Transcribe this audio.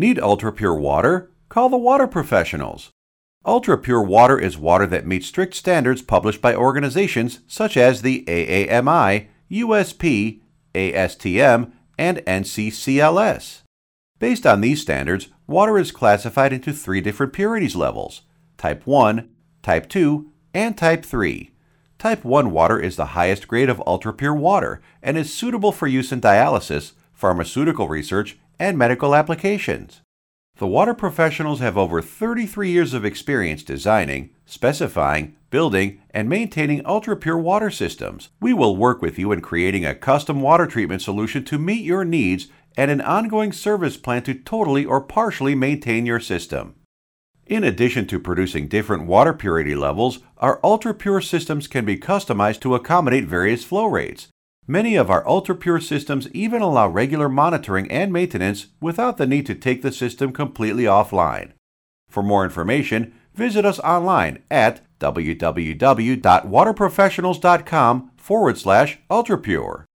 Need ultra-pure water? Call the Water Professionals. Ultra-pure water is water that meets strict standards published by organizations such as the AAMI, USP, ASTM, and NCCLS. Based on these standards, water is classified into three different purities levels: Type 1, Type 2, and Type 3. Type 1 water is the highest grade of ultra-pure water and is suitable for use in dialysis, pharmaceutical research, and medical applications. The water professionals have over 33 years of experience designing, specifying, building, and maintaining ultra-pure water systems. We will work with you in creating a custom water treatment solution to meet your needs and an ongoing service plan to totally or partially maintain your system. In addition to producing different water purity levels, our ultra-pure systems can be customized to accommodate various flow rates. Many of our ultra-pure systems even allow regular monitoring and maintenance without the need to take the system completely offline. For more information, visit us online at www.waterprofessionals.com/ultrapure.